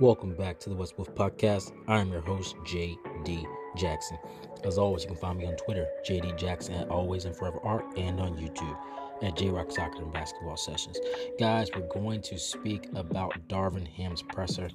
Welcome back to the West Wolf Podcast. I am your host, J.D. Jackson. As always, you can find me on Twitter, J.D. Jackson, at Always and Forever Art, and on YouTube at J-Rock Soccer and Basketball Sessions. Guys, we're going to speak about Darvin Ham's presser.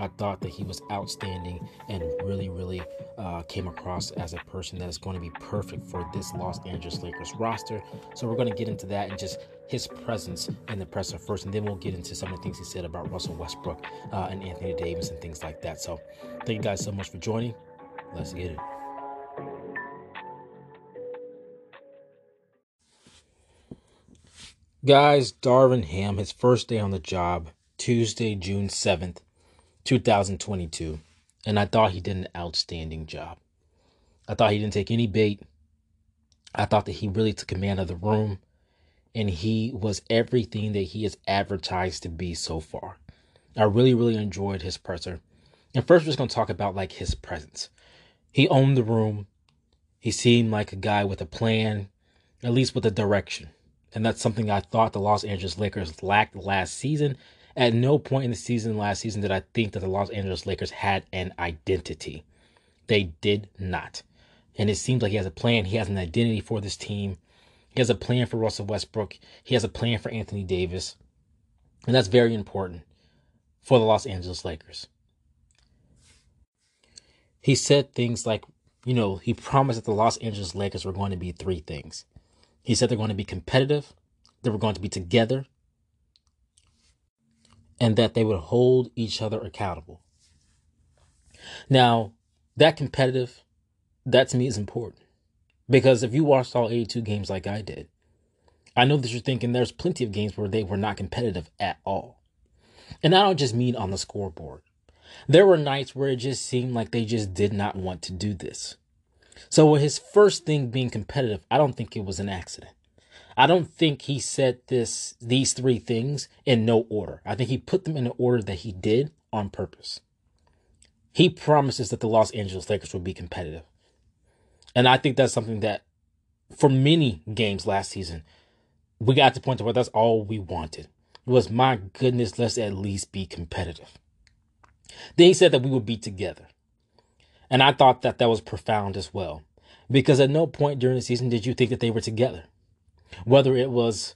I thought that he was outstanding and really came across as a person that is going to be perfect for this Los Angeles Lakers roster. So we're going to get into that and just his presence in the presser first, and then we'll get into some of the things he said about Russell Westbrook and Anthony Davis and things like that. So thank you guys so much for joining. Let's get it. Guys, Darvin Ham, his first day on the job, Tuesday, June 7th, 2022. And I thought he did an outstanding job. I thought he didn't take any bait. I thought that he really took command of the room. And he was everything that he is advertised to be so far. I really enjoyed his presser. And first, we're just going to talk about like his presence. He owned the room. He seemed like a guy with a plan, at least with a direction. And that's something I thought the Los Angeles Lakers lacked last season. At no point in the season last season did I think that the Los Angeles Lakers had an identity. They did not. And it seems like he has a plan. He has an identity for this team. He has a plan for Russell Westbrook. He has a plan for Anthony Davis. And that's very important for the Los Angeles Lakers. He said things like, you know, he promised that the Los Angeles Lakers were going to be three things. He said they're going to be competitive, they were going to be together, and that they would hold each other accountable. Now, that competitive, that to me is important. Because if you watched all 82 games like I did, I know that you're thinking there's plenty of games where they were not competitive at all. And I don't just mean on the scoreboard. There were nights where it just seemed like they just did not want to do this. So with his first thing being competitive, I don't think it was an accident. I don't think he said these three things in no order. I think he put them in the order that he did on purpose. He promises that the Los Angeles Lakers will be competitive. And I think that's something that for many games last season, we got to the point to where that's all we wanted. It was, my goodness, let's at least be competitive. Then he said that we would be together. And I thought that that was profound as well, because at no point during the season did you think that they were together. Whether it was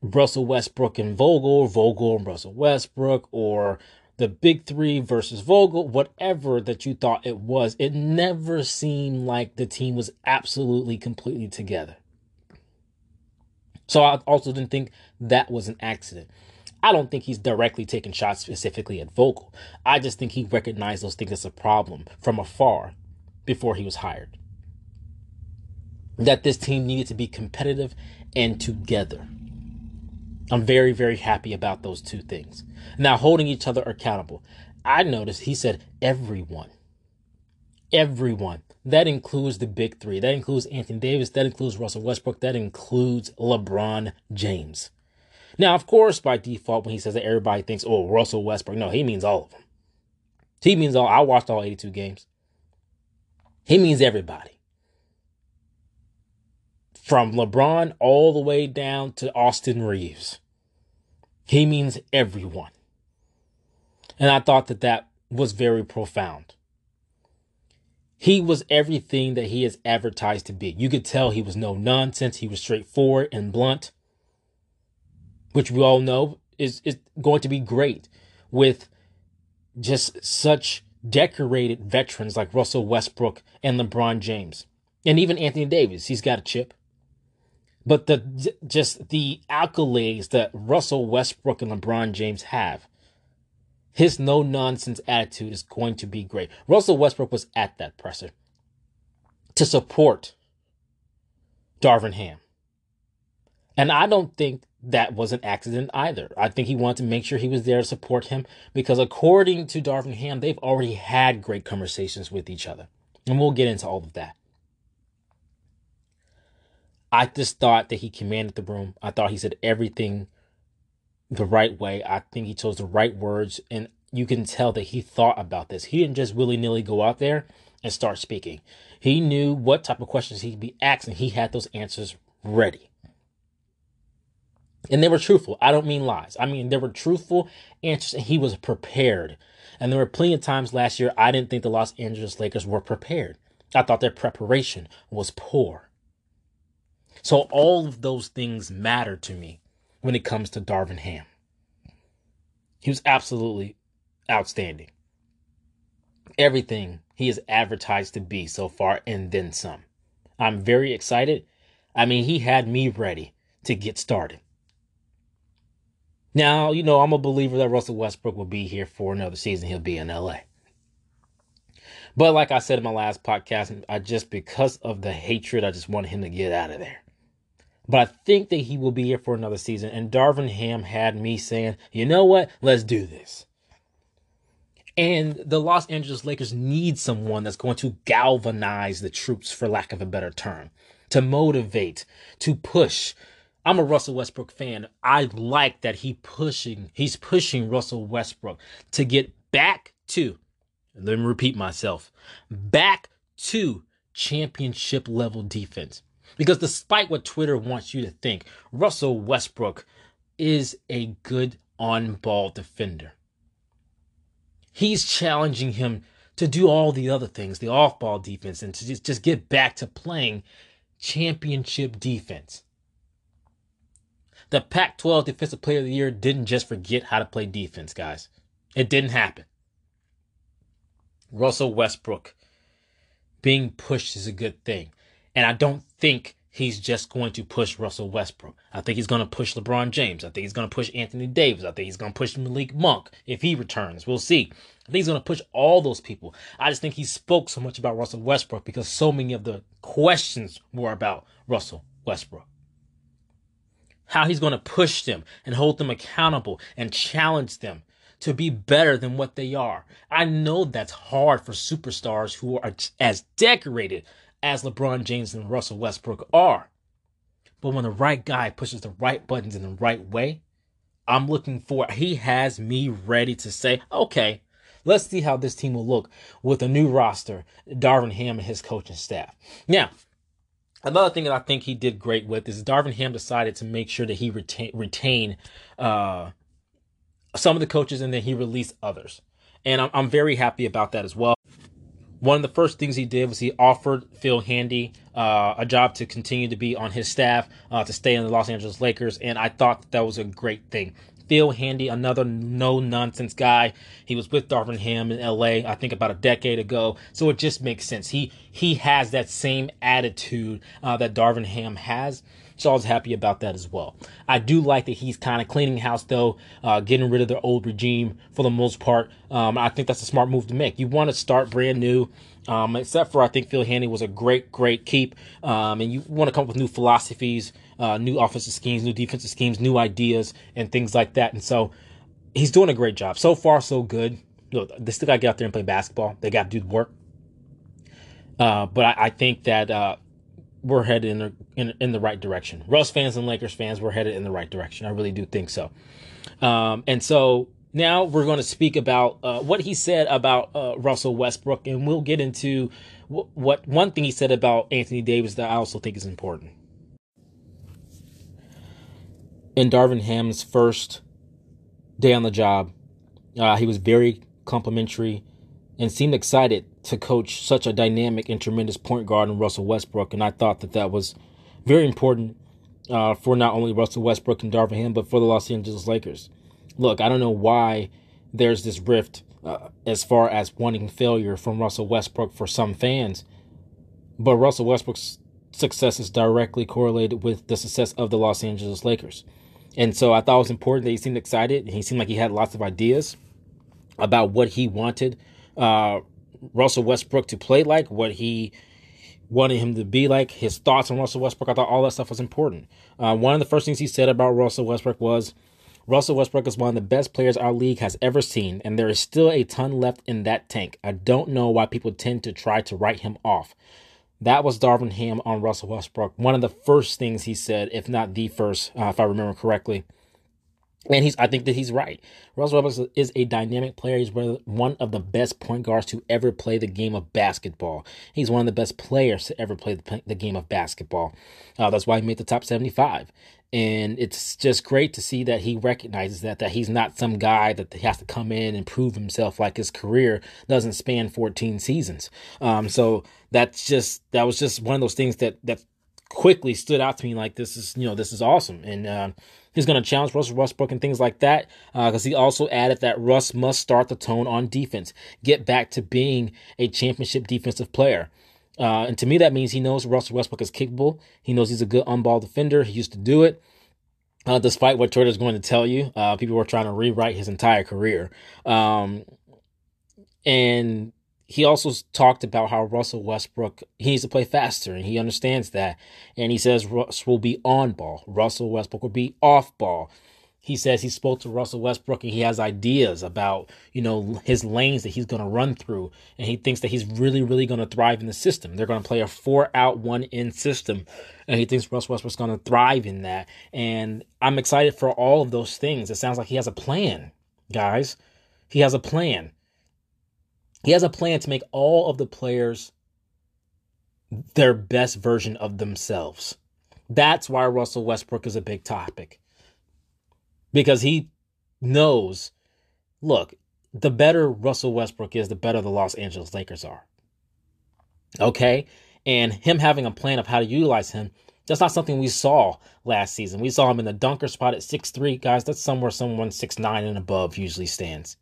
Russell Westbrook and Vogel, or Vogel and Russell Westbrook, or the big three versus Vogel, whatever that you thought it was, it never seemed like the team was absolutely completely together. So I also didn't think that was an accident. I don't think he's directly taking shots specifically at Vogel. I just think he recognized those things as a problem from afar before he was hired. That this team needed to be competitive and together. I'm very happy about those two things. Now, holding each other accountable. I noticed he said everyone. Everyone. That includes the big three. That includes Anthony Davis. That includes Russell Westbrook. That includes LeBron James. Now, of course, by default, when he says that, everybody thinks, oh, Russell Westbrook. No, he means all of them. He means all. I watched all 82 games. He means everybody. From LeBron all the way down to Austin Reeves. He means everyone. And I thought that that was very profound. He was everything that he is advertised to be. You could tell he was no nonsense. He was straightforward and blunt, which we all know is going to be great with just such decorated veterans like Russell Westbrook and LeBron James. And even Anthony Davis, he's got a chip. But the accolades that Russell Westbrook and LeBron James have, his no-nonsense attitude is going to be great. Russell Westbrook was at that presser to support Darvin Ham. And I don't think that was an accident either. I think he wanted to make sure he was there to support him because according to Darvin Ham, they've already had great conversations with each other. And we'll get into all of that. I just thought that he commanded the room. I thought he said everything the right way. I think he chose the right words. And you can tell that he thought about this. He didn't just willy-nilly go out there and start speaking. He knew what type of questions he'd be asking. He had those answers ready. And they were truthful. I don't mean lies. I mean, they were truthful answers, and he was prepared. And there were plenty of times last year I didn't think the Los Angeles Lakers were prepared. I thought their preparation was poor. So all of those things matter to me when it comes to Darvin Ham. He was absolutely outstanding. Everything he is advertised to be so far and then some. I'm very excited. I mean, he had me ready to get started. Now, you know, I'm a believer that Russell Westbrook will be here for another season. He'll be in LA. But like I said in my last podcast, because of the hatred, I just wanted him to get out of there. But I think that he will be here for another season. And Darvin Ham had me saying, you know what? Let's do this. And the Los Angeles Lakers need someone that's going to galvanize the troops, for lack of a better term, to motivate, to push. I'm a Russell Westbrook fan. I like that he's pushing Russell Westbrook to get back to, let me repeat myself, back to championship level defense. Because despite what Twitter wants you to think, Russell Westbrook is a good on-ball defender. He's challenging him to do all the other things, the off-ball defense, and to just get back to playing championship defense. The Pac-12 Defensive Player of the Year didn't just forget how to play defense, guys. It didn't happen. Russell Westbrook being pushed is a good thing. And I don't think he's just going to push Russell Westbrook. I think he's going to push LeBron James. I think he's going to push Anthony Davis. I think he's going to push Malik Monk if he returns. We'll see. I think he's going to push all those people. I just think he spoke so much about Russell Westbrook because so many of the questions were about Russell Westbrook. How he's going to push them and hold them accountable and challenge them to be better than what they are. I know that's hard for superstars who are as decorated as LeBron James and Russell Westbrook are. But when the right guy pushes the right buttons in the right way, I'm looking for, he has me ready to say, okay, let's see how this team will look with a new roster, Darvin Ham and his coaching staff. Now, another thing that I think he did great with is Darvin Ham decided to make sure that he retain some of the coaches, and then he released others. And I'm very happy about that as well. One of the first things he did was he offered Phil Handy a job to continue to be on his staff, to stay in the Los Angeles Lakers. And I thought that was a great thing. Phil Handy, another no-nonsense guy. He was with Darvin Ham in L.A., I think, about a decade ago. So it just makes sense. He has that same attitude that Darvin Ham has. So I was happy about that as well. I do like that he's kind of cleaning house, though, getting rid of the old regime for the most part. I think that's a smart move to make. You want to start brand new, except for I think Phil Handy was a great, great keep. And you want to come up with new philosophies, new offensive schemes, new defensive schemes, new ideas, and things like that. And so he's doing a great job. So far, so good. Look, they still got to get out there and play basketball. They got to do the work. But I think that we're headed in the right direction. Russ fans and Lakers fans, we're headed in the right direction. I really do think so. And so now we're going to speak about what he said about Russell Westbrook, and we'll get into what one thing he said about Anthony Davis that I also think is important. In Darvin Ham's first day on the job, he was very complimentary and seemed excited to coach such a dynamic and tremendous point guard in Russell Westbrook. And I thought that was very important for not only Russell Westbrook and Darvin Ham, but for the Los Angeles Lakers. Look, I don't know why there's this rift as far as wanting failure from Russell Westbrook for some fans, but Russell Westbrook's success is directly correlated with the success of the Los Angeles Lakers. And so I thought it was important that he seemed excited, and he seemed like he had lots of ideas about what he wanted Russell Westbrook to play like, what he wanted him to be like, his thoughts on Russell Westbrook. I thought all that stuff was important. One of the first things he said about Russell Westbrook was, Russell Westbrook is one of the best players our league has ever seen, and there is still a ton left in that tank. I don't know why people tend to try to write him off. That was Darvin Ham on Russell Westbrook. One of the first things he said, if not the first, if I remember correctly. And I think that he's right. Russell Westbrook is a dynamic player. He's one of the best point guards to ever play the game of basketball. He's one of the best players to ever play the game of basketball. That's why he made the top 75. And it's just great to see that he recognizes that he's not some guy that has to come in and prove himself, like his career doesn't span 14 seasons. So that was just one of those things that quickly stood out to me, like this is awesome. And he's going to challenge Russell Westbrook and things like that, because he also added that Russ must start the tone on defense, get back to being a championship defensive player. And to me, that means he knows Russell Westbrook is capable. He knows he's a good on-ball defender. He used to do it, despite what Twitter's going to tell you. People were trying to rewrite his entire career. And he also talked about how Russell Westbrook, he needs to play faster, and he understands that. And he says Russ will be on-ball. Russell Westbrook will be off-ball. He says he spoke to Russell Westbrook and he has ideas about, his lanes that he's going to run through. And he thinks that he's really, really going to thrive in the system. They're going to play a 4-out, 1-in system. And he thinks Russell Westbrook's going to thrive in that. And I'm excited for all of those things. It sounds like he has a plan, guys. He has a plan. He has a plan to make all of the players their best version of themselves. That's why Russell Westbrook is a big topic. Because he knows, look, the better Russell Westbrook is, the better the Los Angeles Lakers are. Okay? And him having a plan of how to utilize him, that's not something we saw last season. We saw him in the dunker spot at 6'3". Guys, that's somewhere someone 6'9" and above usually stands.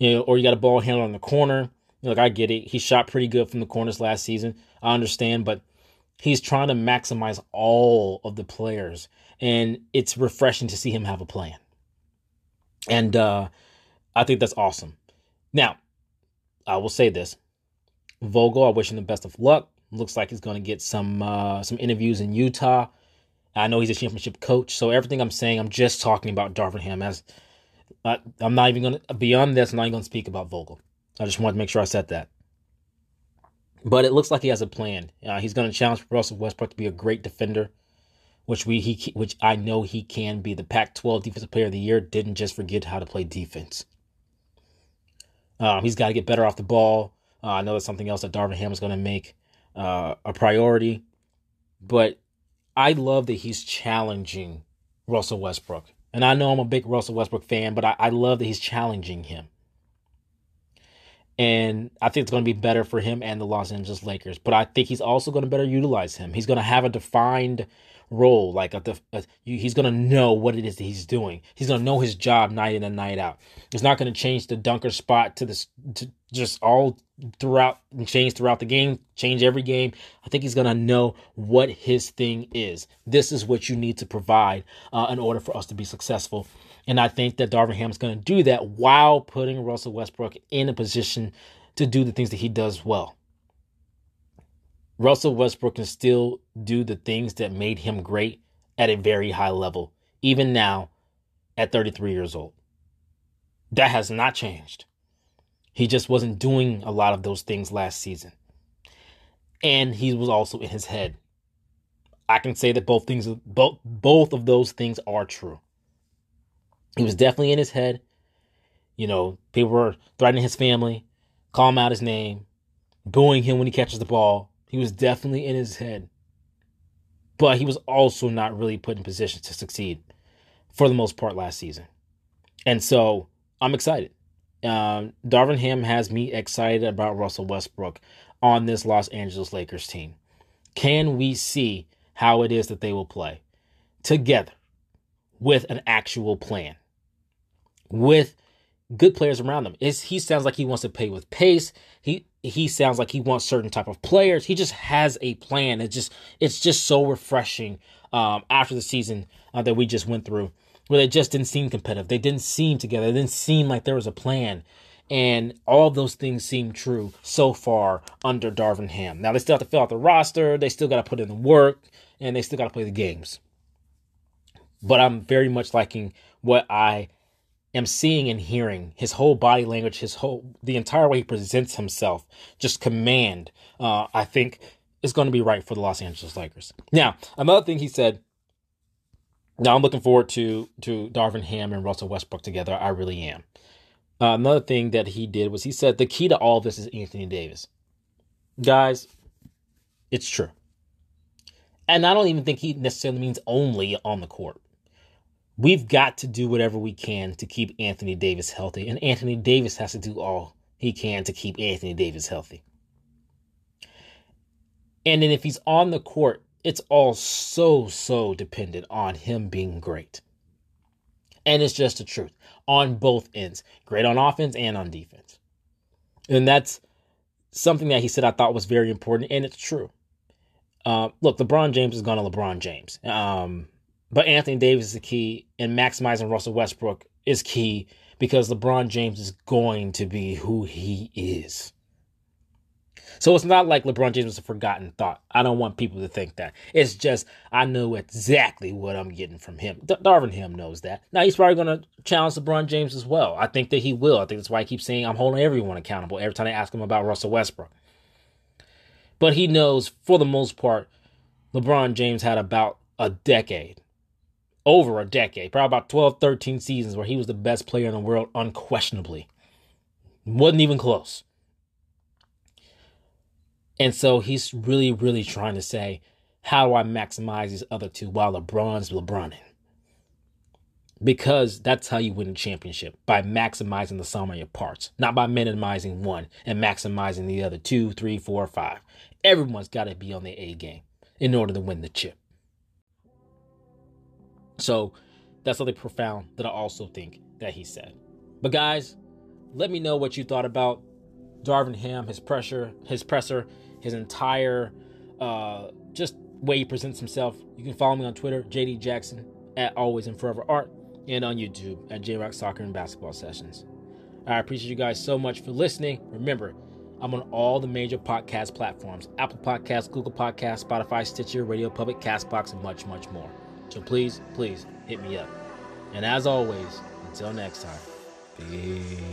Or you got a ball handler in the corner. Look, I get it. He shot pretty good from the corners last season. I understand, but he's trying to maximize all of the players. And it's refreshing to see him have a plan. And I think that's awesome. Now, I will say this. Vogel, I wish him the best of luck. Looks like he's going to get some interviews in Utah. I know he's a championship coach. So everything I'm saying, I'm just talking about Darvin Ham. I'm not even going to, beyond this, I'm not even going to speak about Vogel. I just wanted to make sure I said that. But it looks like he has a plan. He's going to challenge Russell Westbrook to be a great defender, which I know he can be. The Pac-12 Defensive Player of the Year didn't just forget how to play defense. He's got to get better off the ball. I know that's something else that Darvin Ham is going to make a priority. But I love that he's challenging Russell Westbrook. And I know I'm a big Russell Westbrook fan, but I love that he's challenging him. And I think it's going to be better for him and the Los Angeles Lakers. But I think he's also going to better utilize him. He's going to have a defined role. Like he's going to know what it is that he's doing. He's going to know his job night in and night out. He's not going to change the dunker spot to just all throughout and throughout the game, change every game. I think he's going to know what his thing is. This is what you need to provide in order for us to be successful. And I think that Darvin Ham is going to do that while putting Russell Westbrook in a position to do the things that he does well. Russell Westbrook can still do the things that made him great at a very high level, even now at 33 years old. That has not changed. He just wasn't doing a lot of those things last season. And he was also in his head. I can say that both of those things are true. He was definitely in his head. People were threatening his family, calling out his name, booing him when he catches the ball. He was definitely in his head. But he was also not really put in position to succeed for the most part last season. And so I'm excited. Darvin Ham has me excited about Russell Westbrook on this Los Angeles Lakers team. Can we see how it is that they will play together with an actual plan? With good players around him. He sounds like he wants to play with pace. He sounds like he wants certain type of players. He just has a plan. It's just so refreshing after the season that we just went through, where they just didn't seem competitive. They didn't seem together. It didn't seem like there was a plan. And all of those things seem true so far under Darvin Ham. Now, they still have to fill out the roster. They still got to put in the work. And they still got to play the games. But I'm very much liking what I am seeing and hearing. His whole body language, the entire way he presents himself, just command, I think is going to be right for the Los Angeles Lakers. Now, another thing he said, now I'm looking forward to Darvin Ham and Russell Westbrook together. I really am. Another thing that he did was he said the key to all of this is Anthony Davis. Guys, it's true. And I don't even think he necessarily means only on the court. We've got to do whatever we can to keep Anthony Davis healthy. And Anthony Davis has to do all he can to keep Anthony Davis healthy. And then if he's on the court, it's all so dependent on him being great. And it's just the truth on both ends. Great on offense and on defense. And that's something that he said I thought was very important. And it's true. Look, LeBron James is going to LeBron James. But Anthony Davis is the key, and maximizing Russell Westbrook is key because LeBron James is going to be who he is. So it's not like LeBron James was a forgotten thought. I don't want people to think that. It's just I know exactly what I'm getting from him. Darvin Ham knows that. Now, he's probably going to challenge LeBron James as well. I think that he will. I think that's why I keep saying I'm holding everyone accountable every time I ask him about Russell Westbrook. But he knows, for the most part, LeBron James had about a decade, over a decade, probably about 12, 13 seasons where he was the best player in the world unquestionably. Wasn't even close. And so he's really trying to say, how do I maximize these other two while LeBron's LeBroning? Because that's how you win a championship, by maximizing the sum of your parts, not by minimizing one and maximizing the other 2, 3, 4, 5. Everyone's got to be on their A game in order to win the chip. So that's something profound that I also think that he said. But guys, let me know what you thought about Darvin Ham, his presser, his entire just way he presents himself. You can follow me on Twitter, JD Jackson, at Always and Forever Art, and on YouTube at JRock Soccer and Basketball Sessions. I appreciate you guys so much for listening. Remember, I'm on all the major podcast platforms: Apple Podcasts, Google Podcasts, Spotify, Stitcher, Radio Public, Castbox, and much more. So please hit me up. And as always, until next time, peace.